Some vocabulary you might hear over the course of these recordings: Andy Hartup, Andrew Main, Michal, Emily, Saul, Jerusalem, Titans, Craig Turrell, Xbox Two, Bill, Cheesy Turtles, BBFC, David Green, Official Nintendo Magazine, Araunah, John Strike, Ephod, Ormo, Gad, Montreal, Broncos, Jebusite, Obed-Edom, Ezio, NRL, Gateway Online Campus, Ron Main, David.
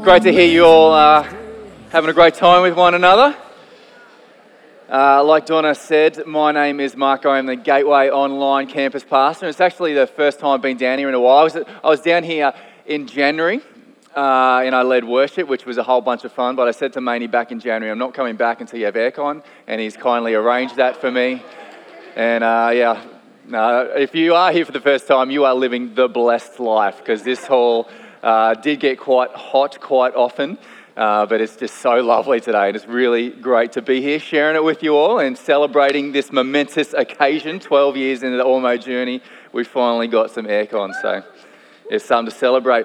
It's great to hear you all having a great time with one another. Like Donna said, my name is Mark. I am the Gateway Online Campus Pastor. It's actually the first time I've been down here in a while. I was down here in January and I led worship, which was a whole bunch of fun. But I said to Maney back in January, I'm not coming back until you have aircon. And he's kindly arranged that for me. And if you are here for the first time, you are living the blessed life because this hall did get quite hot quite often. But it's just so lovely today, and it's really great to be here sharing it with you all and celebrating this momentous occasion. 12 years into the Ormo journey, we finally got some aircon, so it's something to celebrate.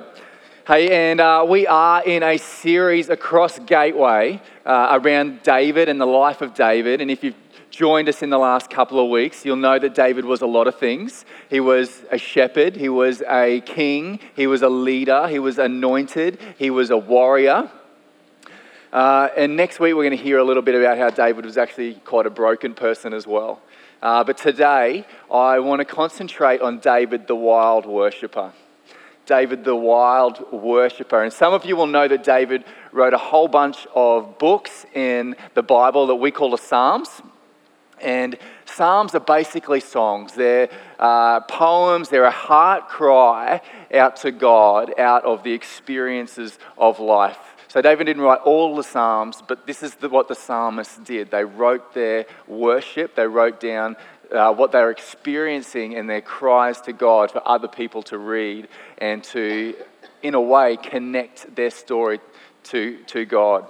Hey, and we are in a series across Gateway around David and the life of David, and if you've joined us in the last couple of weeks, you'll know that David was a lot of things. He was a shepherd, he was a king, he was a leader, he was anointed, he was a warrior. And next week, we're going to hear a little bit about how David was actually quite a broken person as well. But today, I want to concentrate on David the wild worshipper. David the wild worshipper. And some of you will know that David wrote a whole bunch of books in the Bible that we call the Psalms. And Psalms are basically songs. They're poems. They're a heart cry out to God, out of the experiences of life. So David didn't write all the Psalms, but this is what the psalmists did. They wrote their worship. They wrote down what they were experiencing and their cries to God for other people to read and to, in a way, connect their story to God.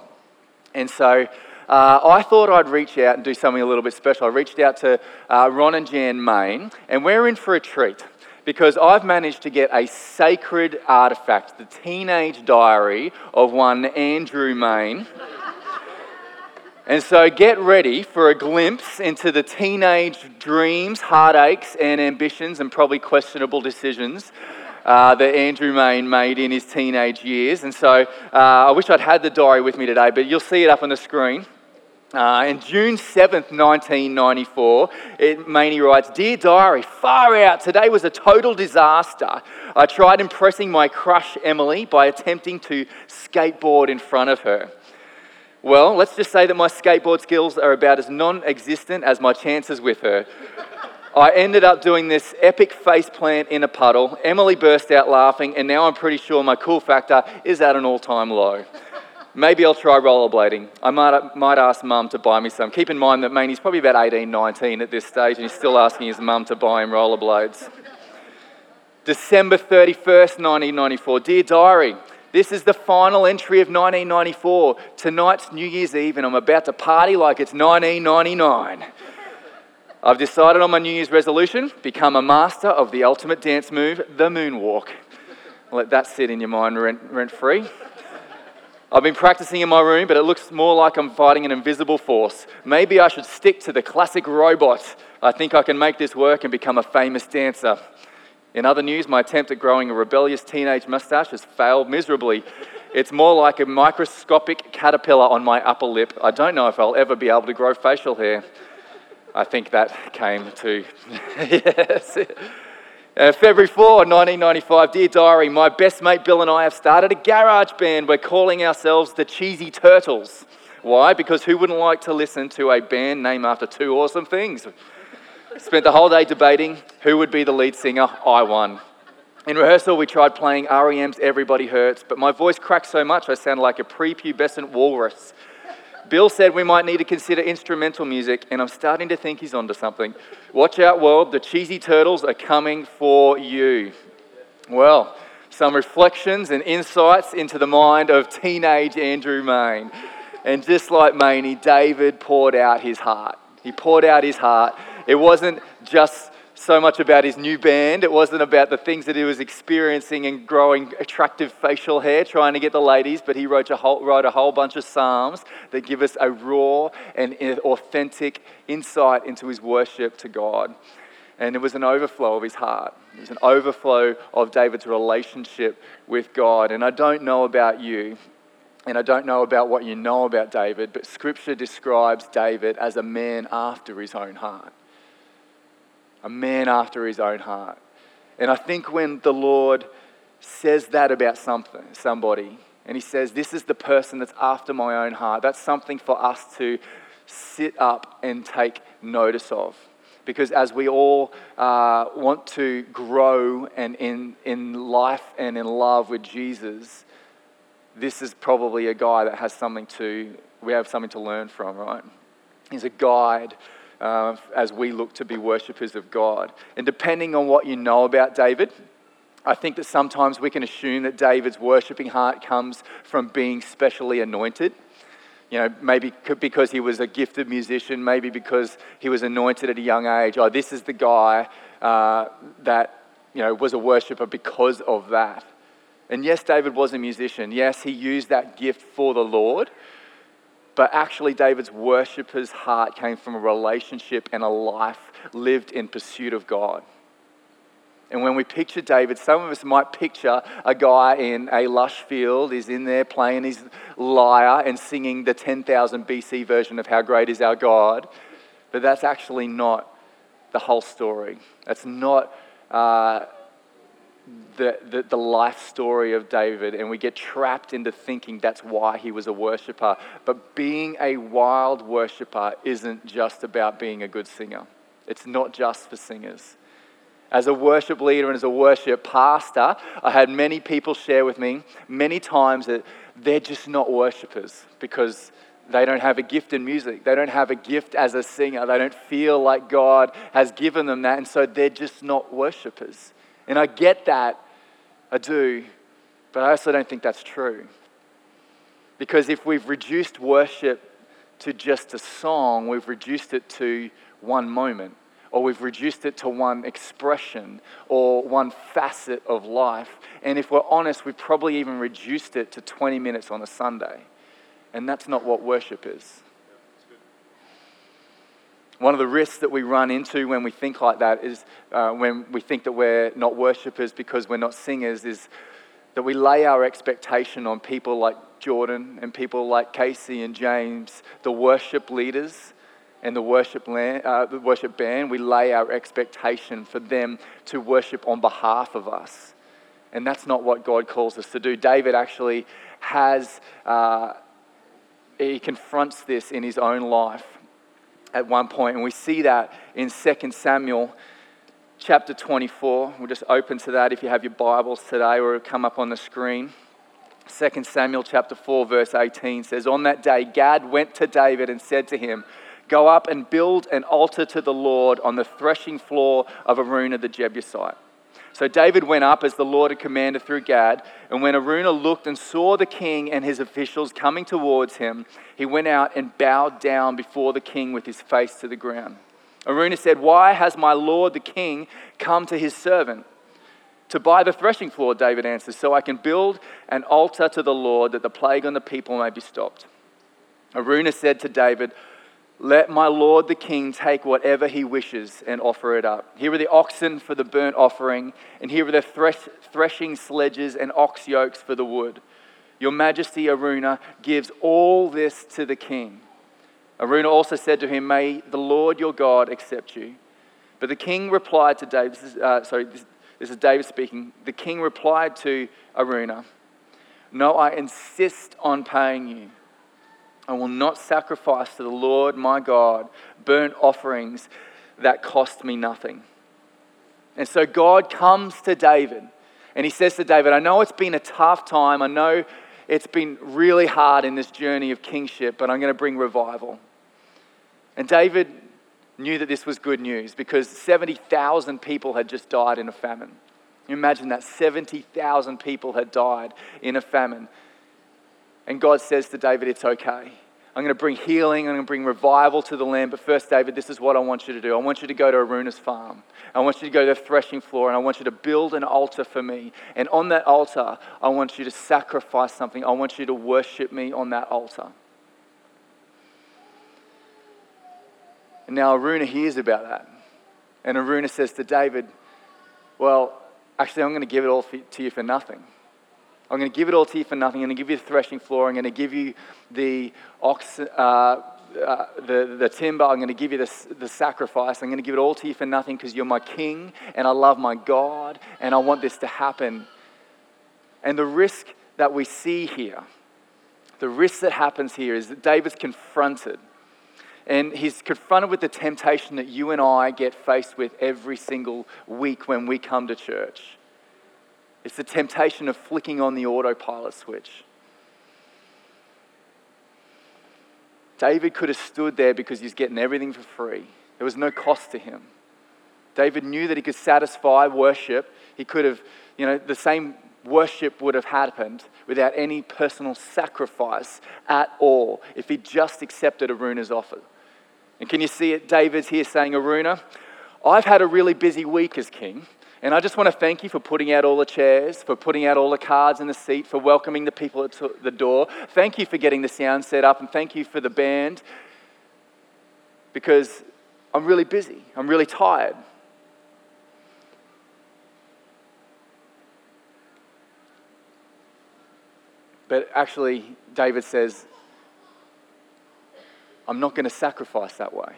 And so I thought I'd reach out and do something a little bit special. I reached out to Ron and Jan Main, and we're in for a treat, because I've managed to get a sacred artifact, the teenage diary of one Andrew Main. And so get ready for a glimpse into the teenage dreams, heartaches and ambitions and probably questionable decisions that Andrew Main made in his teenage years. And so I wish I'd had the diary with me today, but you'll see it up on the screen. And June 7th, 1994, Maney writes, "Dear diary, far out, today was a total disaster. I tried impressing my crush, Emily, by attempting to skateboard in front of her. Well, let's just say that my skateboard skills are about as non-existent as my chances with her. I ended up doing this epic face plant in a puddle. Emily burst out laughing, and now I'm pretty sure my cool factor is at an all-time low. Maybe I'll try rollerblading. I might ask Mum to buy me some." Keep in mind that Maney's probably about 18, 19 at this stage, and he's still asking his mum to buy him rollerblades. December 31st, 1994. "Dear diary, this is the final entry of 1994. Tonight's New Year's Eve, and I'm about to party like it's 1999. I've decided on my New Year's resolution, become a master of the ultimate dance move, the moonwalk. Let that sit in your mind rent-free. I've been practicing in my room, but it looks more like I'm fighting an invisible force. Maybe I should stick to the classic robot. I think I can make this work and become a famous dancer. In other news, my attempt at growing a rebellious teenage mustache has failed miserably. It's more like a microscopic caterpillar on my upper lip. I don't know if I'll ever be able to grow facial hair." I think that came to... yes. February 4, 1995, "Dear diary, my best mate Bill and I have started a garage band. We're calling ourselves the Cheesy Turtles. Why? Because who wouldn't like to listen to a band named after two awesome things? Spent the whole day debating who would be the lead singer. I won. In rehearsal, we tried playing REM's Everybody Hurts, but my voice cracked so much I sounded like a prepubescent walrus. Bill said we might need to consider instrumental music, and I'm starting to think he's onto something. Watch out, world. The Cheesy Turtles are coming for you." Well, some reflections and insights into the mind of teenage Andrew Main. And just like Maney, David poured out his heart. He poured out his heart. It wasn't just so much about his new band. It wasn't about the things that he was experiencing and growing attractive facial hair, trying to get the ladies, but he wrote a whole bunch of psalms that give us a raw and authentic insight into his worship to God. And it was an overflow of his heart. It was an overflow of David's relationship with God. And I don't know about you, and I don't know about what you know about David, but Scripture describes David as a man after his own heart. A man after his own heart. And I think when the Lord says that about somebody, And he says, this is the person that's after my own heart. That's something for us to sit up and take notice of. Because as we all want to grow and in life and in love with Jesus, this is probably a guy that has we have something to learn from, right? He's a guide as we look to be worshippers of God. And depending on what you know about David, I think that sometimes we can assume that David's worshipping heart comes from being specially anointed. You know, maybe because he was a gifted musician, maybe because he was anointed at a young age. Oh, this is the guy that, you know, was a worshipper because of that. And yes, David was a musician. Yes, he used that gift for the Lord. But actually, David's worshipper's heart came from a relationship and a life lived in pursuit of God. And when we picture David, some of us might picture a guy in a lush field. He's in there playing his lyre and singing the 10,000 BC version of How Great Is Our God. But that's actually not the whole story. That's not the life story of David. And we get trapped into thinking that's why he was a worshiper. But being a wild worshiper isn't just about being a good singer. It's not just for singers. As a worship leader and as a worship pastor, I had many people share with me many times that they're just not worshipers because they don't have a gift in music. They don't have a gift as a singer. They don't feel like God has given them that, and so they're just not worshipers. And I get that, I do, but I also don't think that's true. Because if we've reduced worship to just a song, we've reduced it to one moment. Or we've reduced it to one expression or one facet of life. And if we're honest, we've probably even reduced it to 20 minutes on a Sunday. And that's not what worship is. One of the risks that we run into when we think like that is when we think that we're not worshipers because we're not singers is that we lay our expectation on people like Jordan and people like Casey and James, the worship leaders, and the worship band. We lay our expectation for them to worship on behalf of us. And that's not what God calls us to do. David actually he confronts this in his own life at one point. And we see that in 2 Samuel chapter 24. We'll just open to that if you have your Bibles today, or it'll come up on the screen. 2 Samuel chapter 4 verse 18 says, "On that day Gad went to David and said to him, 'Go up and build an altar to the Lord on the threshing floor of Araunah the Jebusite.' So David went up as the Lord had commanded through Gad, and when Araunah looked and saw the king and his officials coming towards him, he went out and bowed down before the king with his face to the ground. Araunah said, 'Why has my lord the king come to his servant?' 'To buy the threshing floor,' David answered, 'so I can build an altar to the Lord, that the plague on the people may be stopped.' Araunah said to David, 'Let my lord the king take whatever he wishes and offer it up. Here are the oxen for the burnt offering, and here are the threshing sledges and ox yokes for the wood. Your majesty, Araunah, gives all this to the king.' Araunah also said to him, 'May the Lord your God accept you.' But the king replied to David," this is David speaking. "The king replied to Araunah, 'No, I insist on paying you. I will not sacrifice to the Lord my God burnt offerings that cost me nothing.'" And so God comes to David and he says to David, "I know it's been a tough time. I know it's been really hard in this journey of kingship, but I'm going to bring revival." And David knew that this was good news because 70,000 people had just died in a famine. You imagine that, 70,000 people had died in a famine. And God says to David, "It's okay. I'm going to bring healing. I'm going to bring revival to the land. But first, David, this is what I want you to do. I want you to go to Araunah's farm. I want you to go to the threshing floor, and I want you to build an altar for me. And on that altar, I want you to sacrifice something. I want you to worship me on that altar." And now Araunah hears about that. And Araunah says to David, "Well, actually, I'm going to give it all to you for nothing. I'm going to give it all to you for nothing. I'm going to give you the threshing floor. I'm going to give you the ox, the timber. I'm going to give you the sacrifice. I'm going to give it all to you for nothing because you're my king and I love my God and I want this to happen." And the risk that we see here, the risk that happens here is that David's confronted. And he's confronted with the temptation that you and I get faced with every single week when we come to church. It's the temptation of flicking on the autopilot switch. David could have stood there because he's getting everything for free. There was no cost to him. David knew that he could satisfy worship. He could have, the same worship would have happened without any personal sacrifice at all if he just accepted Araunah's offer. And can you see it? David's here saying, Araunah, I've had a really busy week as king, and I just want to thank you for putting out all the chairs, for putting out all the cards in the seat, for welcoming the people at the door. Thank you for getting the sound set up, and thank you for the band, because I'm really busy. I'm really tired. But actually, David says, I'm not going to sacrifice that way.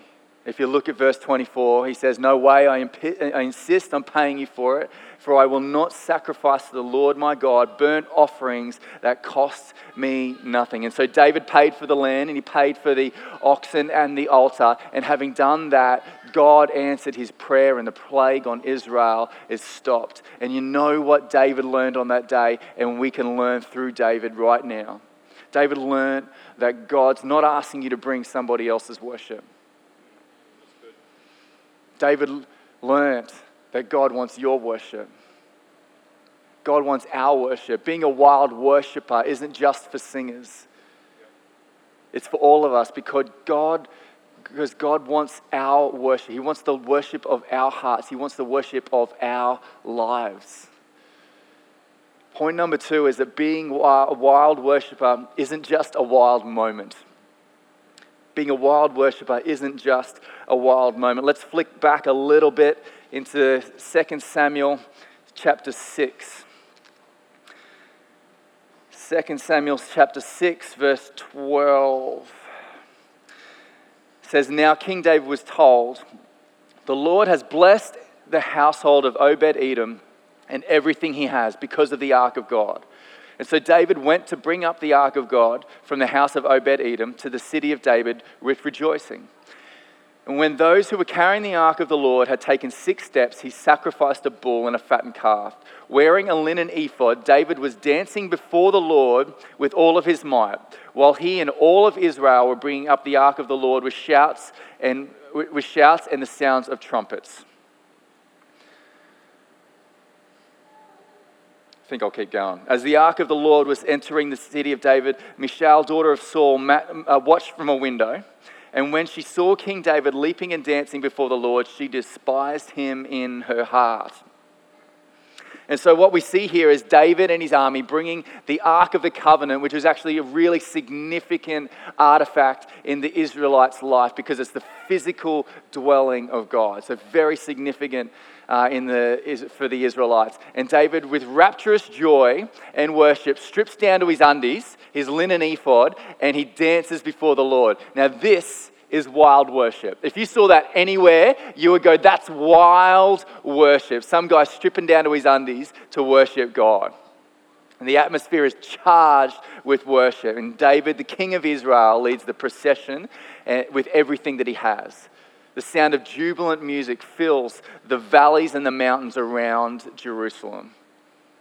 If you look at verse 24, he says, no way, I insist on paying you for it, for I will not sacrifice to the Lord my God burnt offerings that cost me nothing. And so David paid for the land, and he paid for the oxen and the altar. And having done that, God answered his prayer, and the plague on Israel is stopped. And you know what David learned on that day, and we can learn through David right now. David learned that God's not asking you to bring somebody else's worship. David learned that God wants your worship. God wants our worship. Being a wild worshiper isn't just for singers. It's for all of us because God wants our worship. He wants the worship of our hearts. He wants the worship of our lives. Point number 2 is that being a wild worshiper isn't just a wild moment. Being a wild worshiper isn't just a wild moment. Let's flick back a little bit into 2 Samuel chapter 6. 2 Samuel chapter 6 verse 12 says, now King David was told, the Lord has blessed the household of Obed-Edom and everything he has because of the ark of God. And so David went to bring up the ark of God from the house of Obed-Edom to the city of David with rejoicing. And when those who were carrying the ark of the Lord had taken 6 steps, he sacrificed a bull and a fattened calf. Wearing a linen ephod, David was dancing before the Lord with all of his might, while he and all of Israel were bringing up the ark of the Lord with shouts and the sounds of trumpets. I think I'll keep going. As the ark of the Lord was entering the city of David, Michal, daughter of Saul, watched from a window. And when she saw King David leaping and dancing before the Lord, she despised him in her heart. And so what we see here is David and his army bringing the Ark of the Covenant, which was actually a really significant artifact in the Israelites' life because it's the physical dwelling of God. So very significant for the Israelites. And David, with rapturous joy and worship, strips down to his undies, his linen ephod, and he dances before the Lord. Now this is wild worship. If you saw that anywhere, you would go, that's wild worship. Some guy stripping down to his undies to worship God. And the atmosphere is charged with worship. And David, the king of Israel, leads the procession with everything that he has. The sound of jubilant music fills the valleys and the mountains around Jerusalem.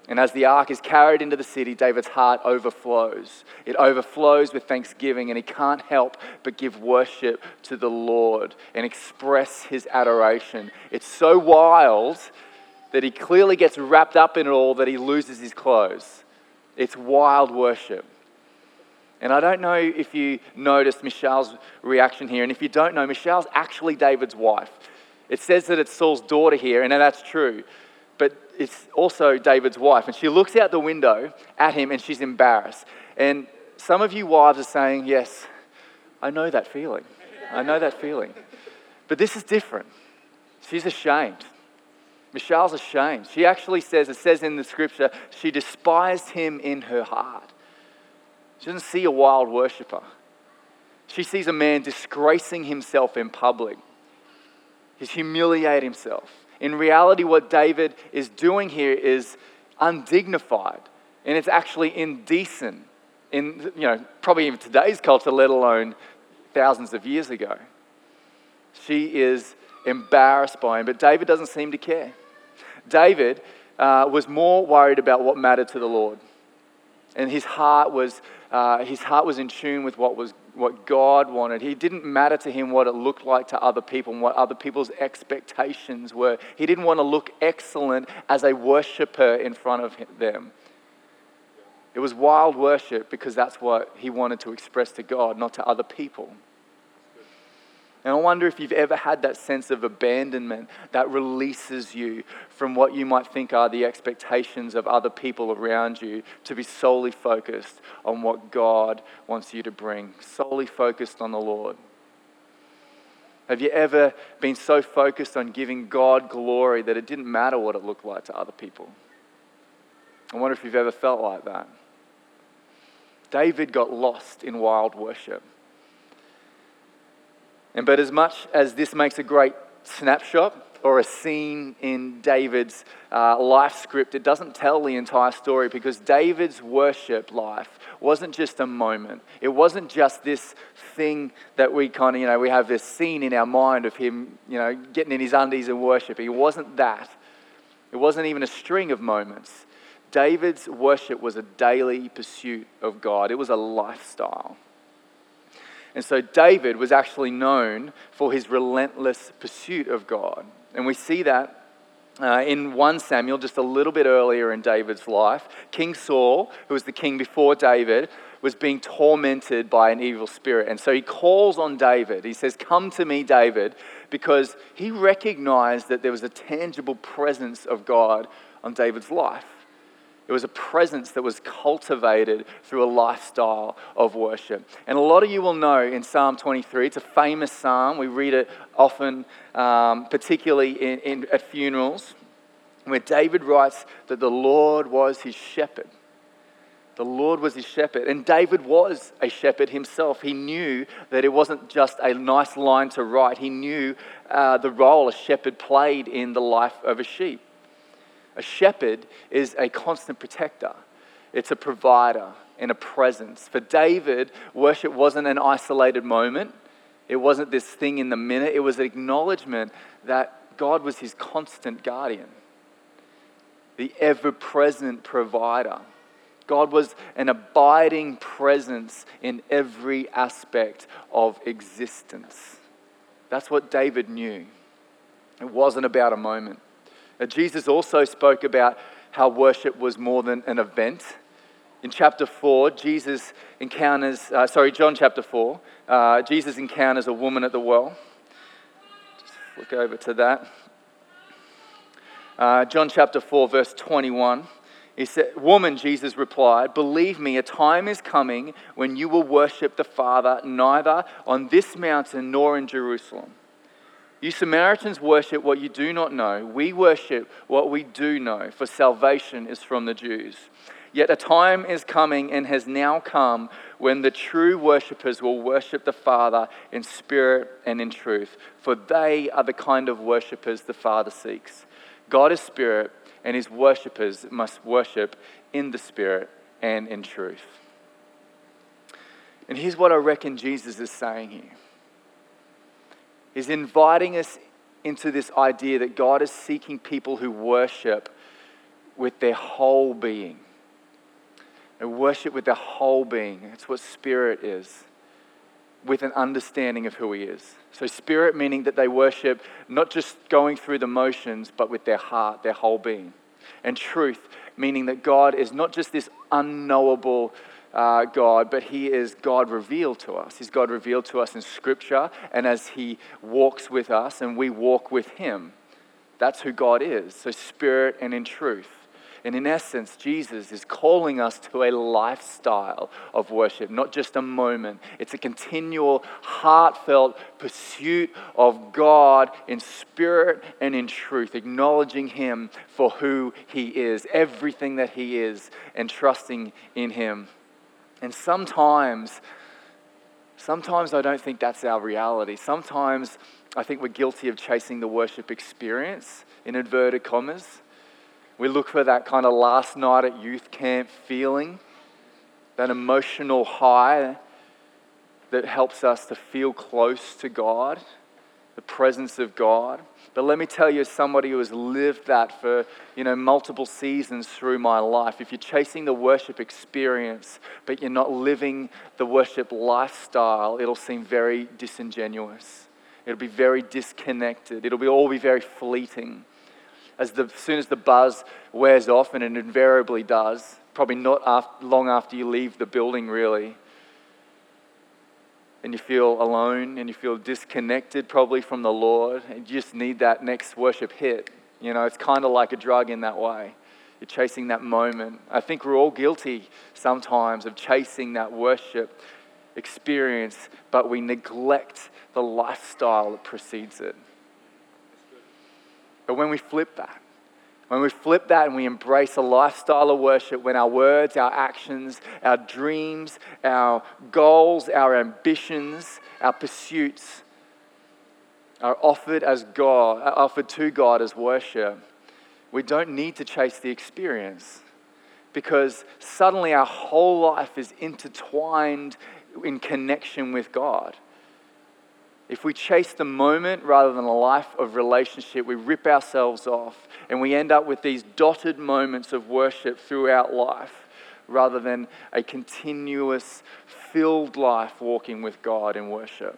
And as the ark is carried into the city, David's heart overflows. It overflows with thanksgiving, and he can't help but give worship to the Lord and express his adoration. It's so wild that he clearly gets wrapped up in it all that he loses his clothes. It's wild worship. And I don't know if you noticed Michal's reaction here. And if you don't know, Michal's actually David's wife. It says that it's Saul's daughter here, and that's true. But it's also David's wife. And she looks out the window at him and she's embarrassed. And some of you wives are saying, yes, I know that feeling. I know that feeling. But this is different. She's ashamed. Michal's ashamed. She actually says, it says in the scripture, she despised him in her heart. She doesn't see a wild worshiper. She sees a man disgracing himself in public. He's humiliated himself. In reality, what David is doing here is undignified. And it's actually indecent in, you know, probably in today's culture, let alone thousands of years ago. She is embarrassed by him, but David doesn't seem to care. David was more worried about what mattered to the Lord, and his heart was in tune with what God wanted. He didn't matter to him what it looked like to other people and what other people's expectations were. He didn't want to look excellent as a worshiper in front of them. It was wild worship because that's what he wanted to express to God, not to other people. And I wonder if you've ever had that sense of abandonment that releases you from what you might think are the expectations of other people around you to be solely focused on what God wants you to bring, solely focused on the Lord. Have you ever been so focused on giving God glory that it didn't matter what it looked like to other people? I wonder if you've ever felt like that. David got lost in wild worship. But as much as this makes a great snapshot or a scene in David's life script, it doesn't tell the entire story, because David's worship life wasn't just a moment. It wasn't just this thing that we kind of, you know, we have this scene in our mind of him, you know, getting in his undies and worshiping. It wasn't that. It wasn't even a string of moments. David's worship was a daily pursuit of God. It was a lifestyle. And so David was actually known for his relentless pursuit of God. And we see that in 1 Samuel, just a little bit earlier in David's life. King Saul, who was the king before David, was being tormented by an evil spirit. And so he calls on David. He says, "Come to me, David," because he recognized that there was a tangible presence of God on David's life. It was a presence that was cultivated through a lifestyle of worship. And a lot of you will know in Psalm 23, it's a famous psalm. We read it often, particularly at funerals, where David writes that the Lord was his shepherd. The Lord was his shepherd. And David was a shepherd himself. He knew that it wasn't just a nice line to write. He knew the role a shepherd played in the life of a sheep. A shepherd is a constant protector. It's a provider and a presence. For David, worship wasn't an isolated moment. It wasn't this thing in the minute. It was an acknowledgement that God was his constant guardian, the ever-present provider. God was an abiding presence in every aspect of existence. That's what David knew. It wasn't about a moment. Jesus also spoke about how worship was more than an event. In chapter 4, John chapter 4, Jesus encounters a woman at the well. Just look over to that. John chapter 4, verse 21. He said, "Woman," Jesus replied, "believe me, a time is coming when you will worship the Father neither on this mountain nor in Jerusalem. You Samaritans worship what you do not know. We worship what we do know, for salvation is from the Jews. Yet a time is coming and has now come when the true worshippers will worship the Father in spirit and in truth, for they are the kind of worshippers the Father seeks. God is spirit, and his worshippers must worship in the spirit and in truth." And here's what I reckon Jesus is saying here. Is inviting us into this idea that God is seeking people who worship with their whole being. They worship with their whole being. That's what spirit is, with an understanding of who he is. So spirit meaning that they worship not just going through the motions, but with their heart, their whole being. And truth meaning that God is not just this unknowable God, but he is God revealed to us. He's God revealed to us in Scripture, and as he walks with us and we walk with him. That's who God is. So spirit and in truth. And in essence, Jesus is calling us to a lifestyle of worship, not just a moment. It's a continual, heartfelt pursuit of God in spirit and in truth, acknowledging him for who he is, everything that he is, and trusting in him. And sometimes I don't think that's our reality. Sometimes I think we're guilty of chasing the worship experience, in inverted commas. We look for that kind of last night at youth camp feeling, that emotional high that helps us to feel close to God, the presence of God. But let me tell you, as somebody who has lived that for, multiple seasons through my life, if you're chasing the worship experience, but you're not living the worship lifestyle, it'll seem very disingenuous. It'll be very disconnected. It'll all be very fleeting. As soon as the buzz wears off, and it invariably does, probably not long after you leave the building, really, and you feel alone and you feel disconnected probably from the Lord, and you just need that next worship hit. It's kind of like a drug in that way. You're chasing that moment. I think we're all guilty sometimes of chasing that worship experience, but we neglect the lifestyle that precedes it. But when we flip that and we embrace a lifestyle of worship, when our words, our actions, our dreams, our goals, our ambitions, our pursuits are offered to God as worship, we don't need to chase the experience, because suddenly our whole life is intertwined in connection with God. If we chase the moment rather than a life of relationship, we rip ourselves off and we end up with these dotted moments of worship throughout life rather than a continuous, filled life walking with God in worship.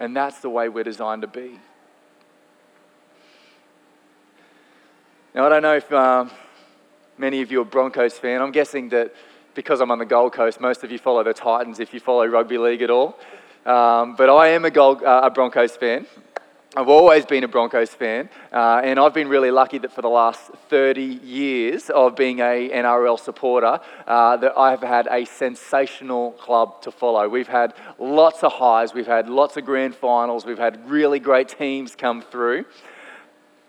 And that's the way we're designed to be. Now, I don't know if many of you are Broncos fans. I'm guessing that because I'm on the Gold Coast, most of you follow the Titans if you follow rugby league at all. But I am a Broncos fan. I've always been a Broncos fan, and I've been really lucky that for the last 30 years of being a NRL supporter, that I've had a sensational club to follow. We've had lots of highs, we've had lots of grand finals, we've had really great teams come through,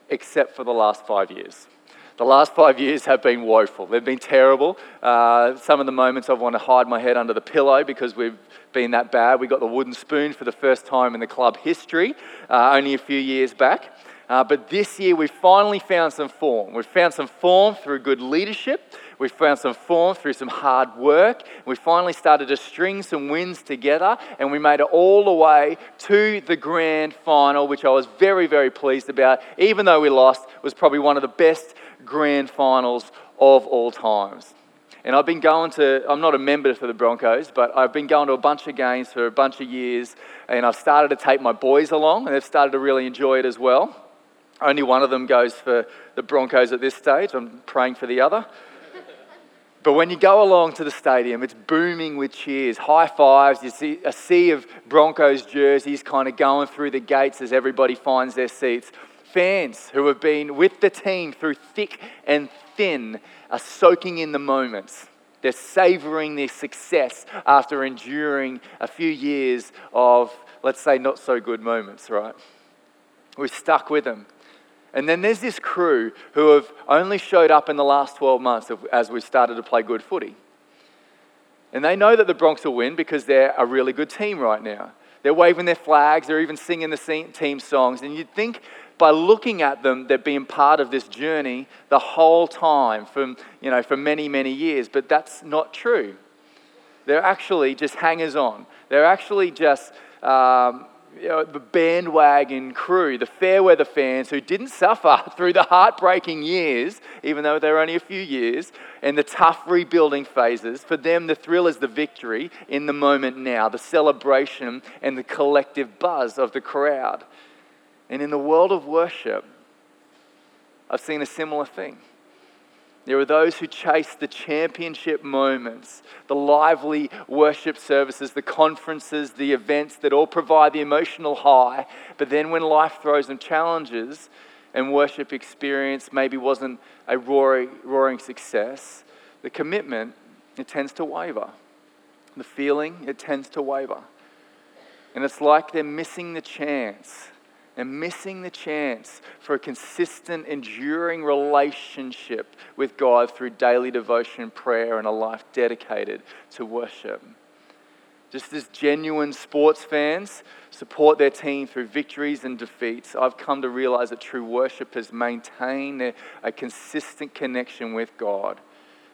except for the last 5 years. The last 5 years have been woeful. They've been terrible. Some of the moments I've wanted to hide my head under the pillow because we've been that bad. We got the wooden spoon for the first time in the club history only a few years back. But this year we finally found some form. We've found some form through good leadership. We've found some form through some hard work. We finally started to string some wins together, and we made it all the way to the grand final, which I was very, very pleased about. Even though we lost, it was probably one of the best grand finals of all times. And I've been going to, I'm not a member for the Broncos, but I've been going to a bunch of games for a bunch of years, and I've started to take my boys along, and they've started to really enjoy it as well. Only one of them goes for the Broncos at this stage. I'm praying for the other. But when you go along to the stadium, it's booming with cheers, high fives. You see a sea of Broncos jerseys kind of going through the gates as everybody finds their seats. Fans who have been with the team through thick and thin are soaking in the moments. They're savouring their success after enduring a few years of, let's say, not so good moments, right? We're stuck with them. And then there's this crew who have only showed up in the last 12 months as we started to play good footy. And they know that the Bronx will win because they're a really good team right now. They're waving their flags, they're even singing the team songs, and you'd think by looking at them, they've been part of this journey the whole time for many, many years. But that's not true. They're actually just hangers-on. They're actually just the bandwagon crew, the fair weather fans who didn't suffer through the heartbreaking years, even though they're only a few years, and the tough rebuilding phases. For them, the thrill is the victory in the moment now, the celebration and the collective buzz of the crowd. And in the world of worship, I've seen a similar thing. There are those who chase the championship moments, the lively worship services, the conferences, the events that all provide the emotional high. But then when life throws them challenges and worship experience maybe wasn't a roaring success, the commitment, it tends to waver. The feeling, it tends to waver. And it's like they're missing the chance. And missing the chance for a consistent, enduring relationship with God through daily devotion, prayer, and a life dedicated to worship. Just as genuine sports fans support their team through victories and defeats, I've come to realize that true worshipers maintain a consistent connection with God.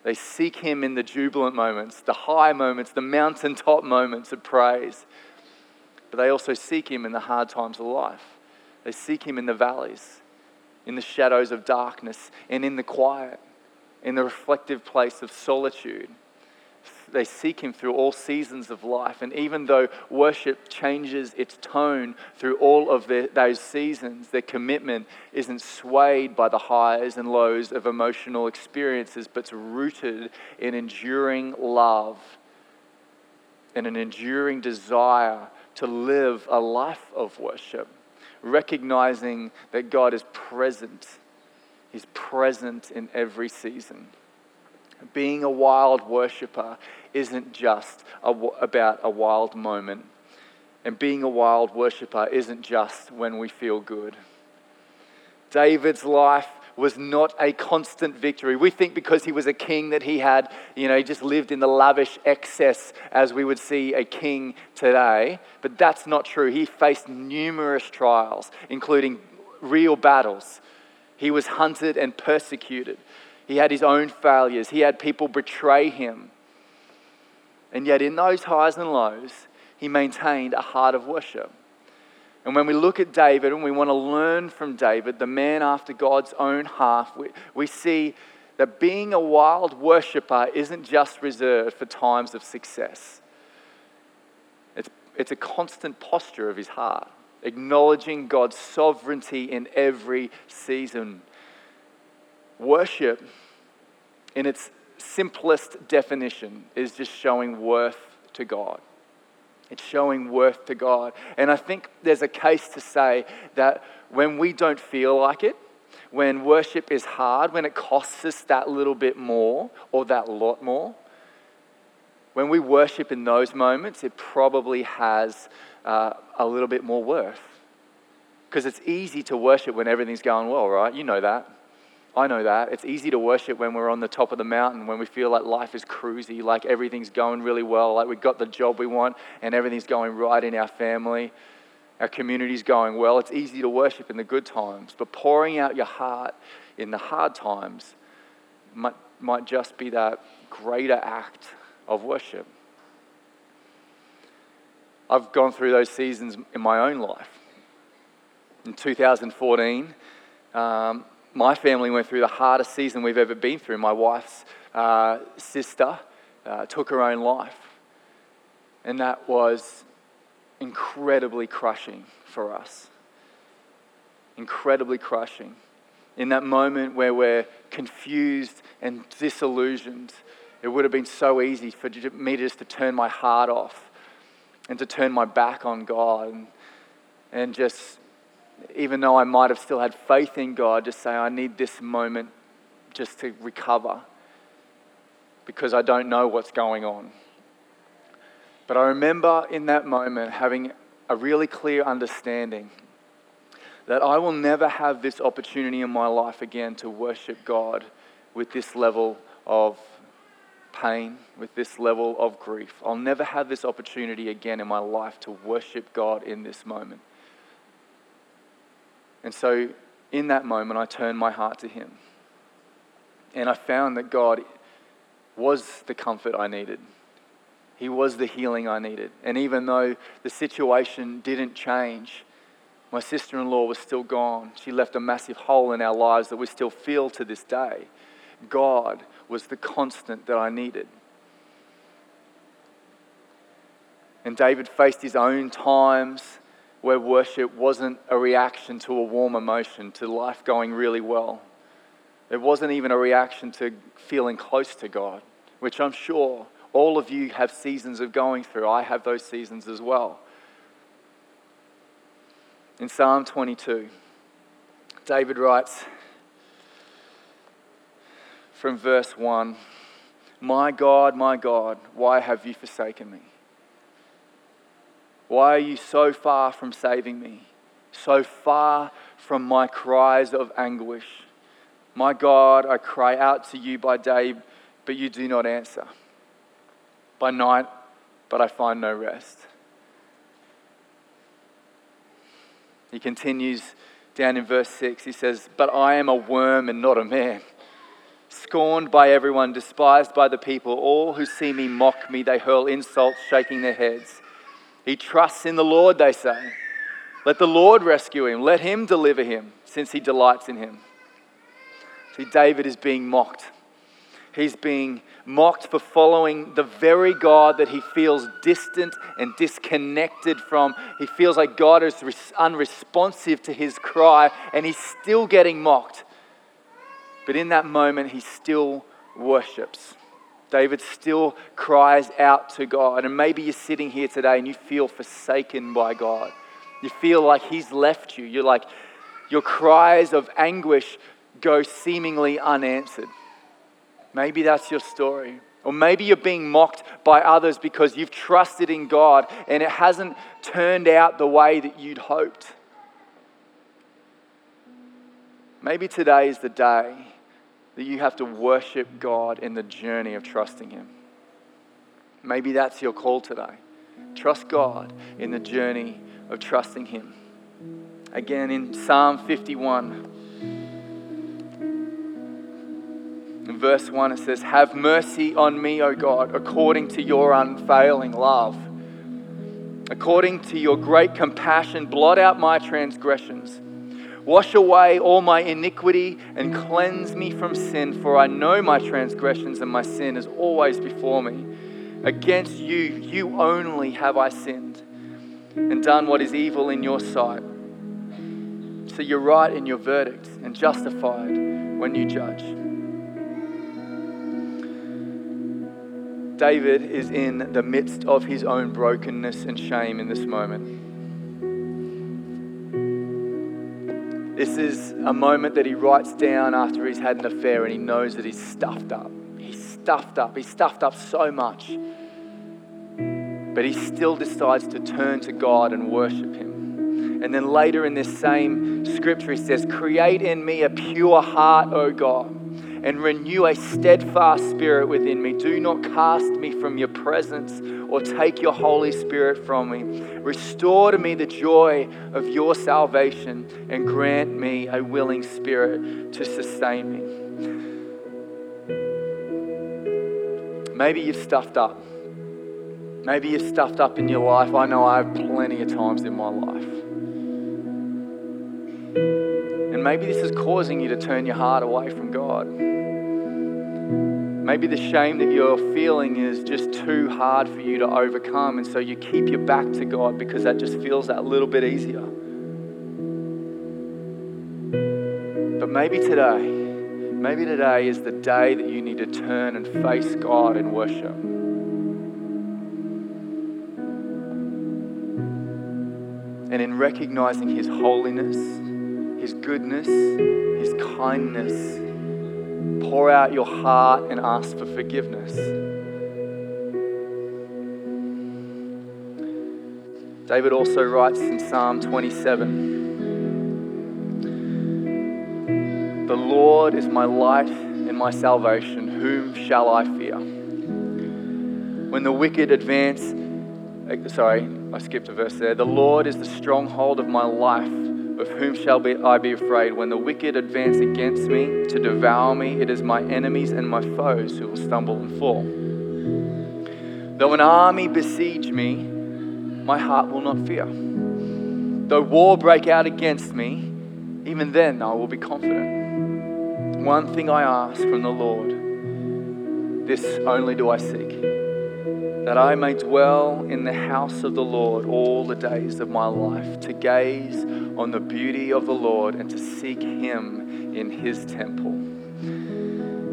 They seek Him in the jubilant moments, the high moments, the mountaintop moments of praise. But they also seek Him in the hard times of life. They seek Him in the valleys, in the shadows of darkness, and in the quiet, in the reflective place of solitude. They seek Him through all seasons of life. And even though worship changes its tone through all of those seasons, their commitment isn't swayed by the highs and lows of emotional experiences, but it's rooted in enduring love and an enduring desire to live a life of worship, recognizing that God is present. He's present in every season. Being a wild worshiper isn't just about a wild moment. And being a wild worshiper isn't just when we feel good. David's life was not a constant victory. We think because he was a king that he had, he just lived in the lavish excess as we would see a king today. But that's not true. He faced numerous trials, including real battles. He was hunted and persecuted. He had his own failures. He had people betray him. And yet in those highs and lows, he maintained a heart of worship. And when we look at David and we want to learn from David, the man after God's own heart, we see that being a wild worshiper isn't just reserved for times of success. It's a constant posture of his heart, acknowledging God's sovereignty in every season. Worship, in its simplest definition, is just showing worth to God. It's showing worth to God. And I think there's a case to say that when we don't feel like it, when worship is hard, when it costs us that little bit more or that lot more, when we worship in those moments, it probably has a little bit more worth. Because it's easy to worship when everything's going well, right? You know that. I know that. It's easy to worship when we're on the top of the mountain, when we feel like life is cruisy, like everything's going really well, like we've got the job we want and everything's going right in our family, our community's going well. It's easy to worship in the good times, but pouring out your heart in the hard times might just be that greater act of worship. I've gone through those seasons in my own life. In 2014, my family went through the hardest season we've ever been through. My wife's sister took her own life. And that was incredibly crushing for us. Incredibly crushing. In that moment where we're confused and disillusioned, it would have been so easy for me just to turn my heart off and to turn my back on God and just... even though I might have still had faith in God, just say, I need this moment just to recover because I don't know what's going on. But I remember in that moment having a really clear understanding that I will never have this opportunity in my life again to worship God with this level of pain, with this level of grief. I'll never have this opportunity again in my life to worship God in this moment. And so in that moment, I turned my heart to Him. And I found that God was the comfort I needed. He was the healing I needed. And even though the situation didn't change, my sister-in-law was still gone. She left a massive hole in our lives that we still feel to this day. God was the constant that I needed. And David faced his own times where worship wasn't a reaction to a warm emotion, to life going really well. It wasn't even a reaction to feeling close to God, which I'm sure all of you have seasons of going through. I have those seasons as well. In Psalm 22, David writes from verse 1, my God, why have you forsaken me? Why are you so far from saving me, so far from my cries of anguish? My God, I cry out to you by day, but you do not answer. By night, but I find no rest. He continues down in verse 6. He says, but I am a worm and not a man, scorned by everyone, despised by the people. All who see me mock me. They hurl insults, shaking their heads. He trusts in the Lord, they say. Let the Lord rescue him. Let him deliver him, since he delights in him. See, David is being mocked. He's being mocked for following the very God that he feels distant and disconnected from. He feels like God is unresponsive to his cry, and he's still getting mocked. But in that moment, he still worships. David still cries out to God. And maybe you're sitting here today and you feel forsaken by God. You feel like he's left you. You're like, your cries of anguish go seemingly unanswered. Maybe that's your story. Or maybe you're being mocked by others because you've trusted in God and it hasn't turned out the way that you'd hoped. Maybe today is the day that you have to worship God in the journey of trusting him. Maybe that's your call today. Trust God in the journey of trusting him. Again, in Psalm 51, in verse 1, it says, have mercy on me, O God, according to your unfailing love. According to your great compassion, blot out my transgressions. Wash away all my iniquity and cleanse me from sin, for I know my transgressions and my sin is always before me. Against you, you only have I sinned and done what is evil in your sight. So you're right in your verdict and justified when you judge. David is in the midst of his own brokenness and shame in this moment. This is a moment that he writes down after he's had an affair and he knows that he's stuffed up. He's stuffed up so much. But he still decides to turn to God and worship him. And then later in this same scripture, he says, create in me a pure heart, O God, and renew a steadfast spirit within me. Do not cast me from your presence or take your Holy Spirit from me. Restore to me the joy of your salvation and grant me a willing spirit to sustain me. Maybe you've stuffed up. Maybe you've stuffed up in your life. I know I have plenty of times in my life. And maybe this is causing you to turn your heart away from God. Maybe the shame that you're feeling is just too hard for you to overcome, and so you keep your back to God because that just feels that little bit easier. But maybe today is the day that you need to turn and face God in worship. And in recognizing his holiness, his goodness, his kindness, pour out your heart and ask for forgiveness. David also writes in Psalm 27, the Lord is my light and my salvation, whom shall I fear? When the wicked The Lord is the stronghold of my life. Of whom shall I be afraid? When the wicked advance against me to devour me, it is my enemies and my foes who will stumble and fall. Though an army besiege me, my heart will not fear. Though war break out against me, even then I will be confident. One thing I ask from the Lord, this only do I seek, that I may dwell in the house of the Lord all the days of my life, to gaze on the beauty of the Lord and to seek him in his temple.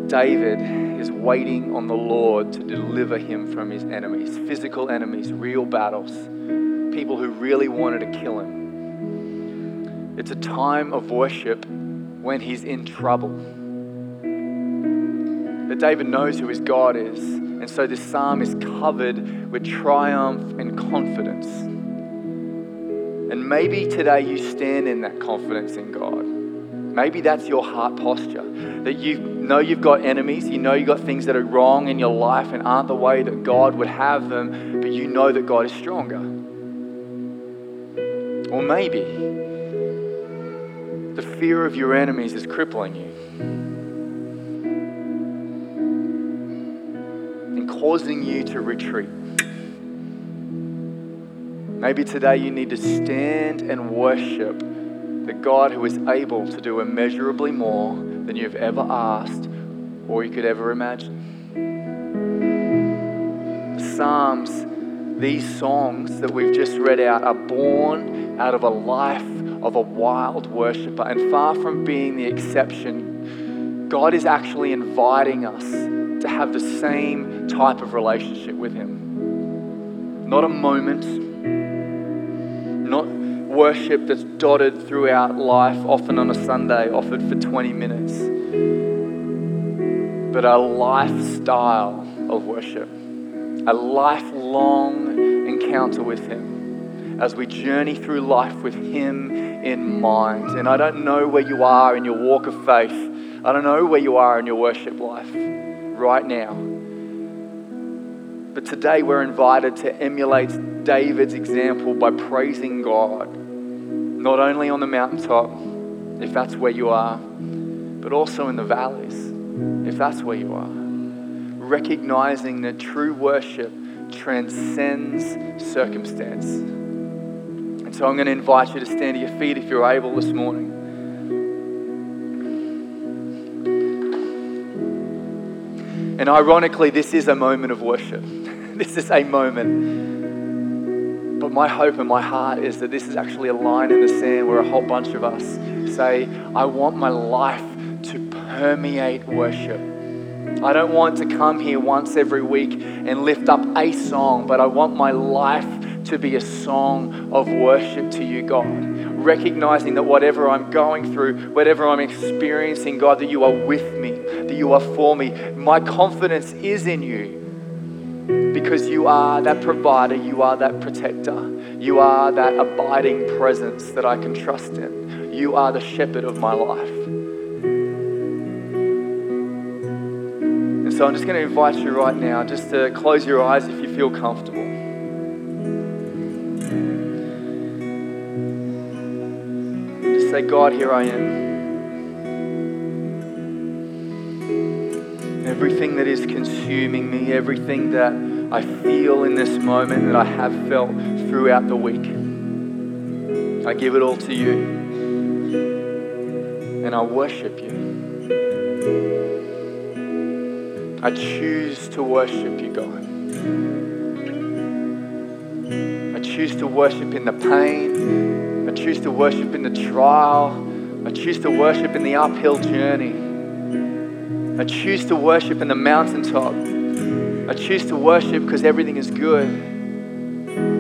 David is waiting on the Lord to deliver him from his enemies, physical enemies, real battles, people who really wanted to kill him. It's a time of worship when he's in trouble. But David knows who his God is. And so this psalm is covered with triumph and confidence. And maybe today you stand in that confidence in God. Maybe that's your heart posture, that you know you've got enemies, you know you've got things that are wrong in your life and aren't the way that God would have them, but you know that God is stronger. Or maybe the fear of your enemies is crippling you and causing you to retreat. Maybe today you need to stand and worship the God who is able to do immeasurably more than you've ever asked or you could ever imagine. The Psalms, these songs that we've just read out, are born out of a life of a wild worshiper. And far from being the exception, God is actually inviting us to have the same type of relationship with Him. Not a moment, not worship that's dotted throughout life, often on a Sunday, offered for 20 minutes. But a lifestyle of worship, a lifelong encounter with Him as we journey through life with Him in mind. And I don't know where you are in your walk of faith. I don't know where you are in your worship life right now. But today we're invited to emulate David's example by praising God. Not only on the mountaintop, if that's where you are, but also in the valleys, if that's where you are. Recognizing that true worship transcends circumstance. And so I'm going to invite you to stand to your feet if you're able this morning. And ironically, this is a moment of worship. This is a moment. But my hope and my heart is that this is actually a line in the sand where a whole bunch of us say, I want my life to permeate worship. I don't want to come here once every week and lift up a song, but I want my life to be a song of worship to you, God. Recognizing that whatever I'm going through, whatever I'm experiencing, God, that you are with me, that you are for me. My confidence is in you. Because you are that provider, you are that protector, you are that abiding presence that I can trust in. You are the shepherd of my life. And so I'm just going to invite you right now just to close your eyes if you feel comfortable. Just say, God, here I am. Everything that is consuming me, everything that I feel in this moment that I have felt throughout the week. I give it all to you. And I worship you. I choose to worship you, God. I choose to worship in the pain. I choose to worship in the trial. I choose to worship in the uphill journey. I choose to worship in the mountaintop. I choose to worship because everything is good.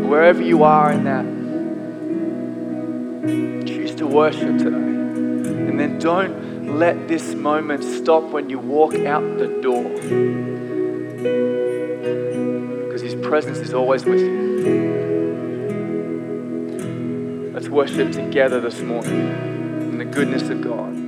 Wherever you are in that, choose to worship today. And then don't let this moment stop when you walk out the door. Because His presence is always with you. Let's worship together this morning in the goodness of God.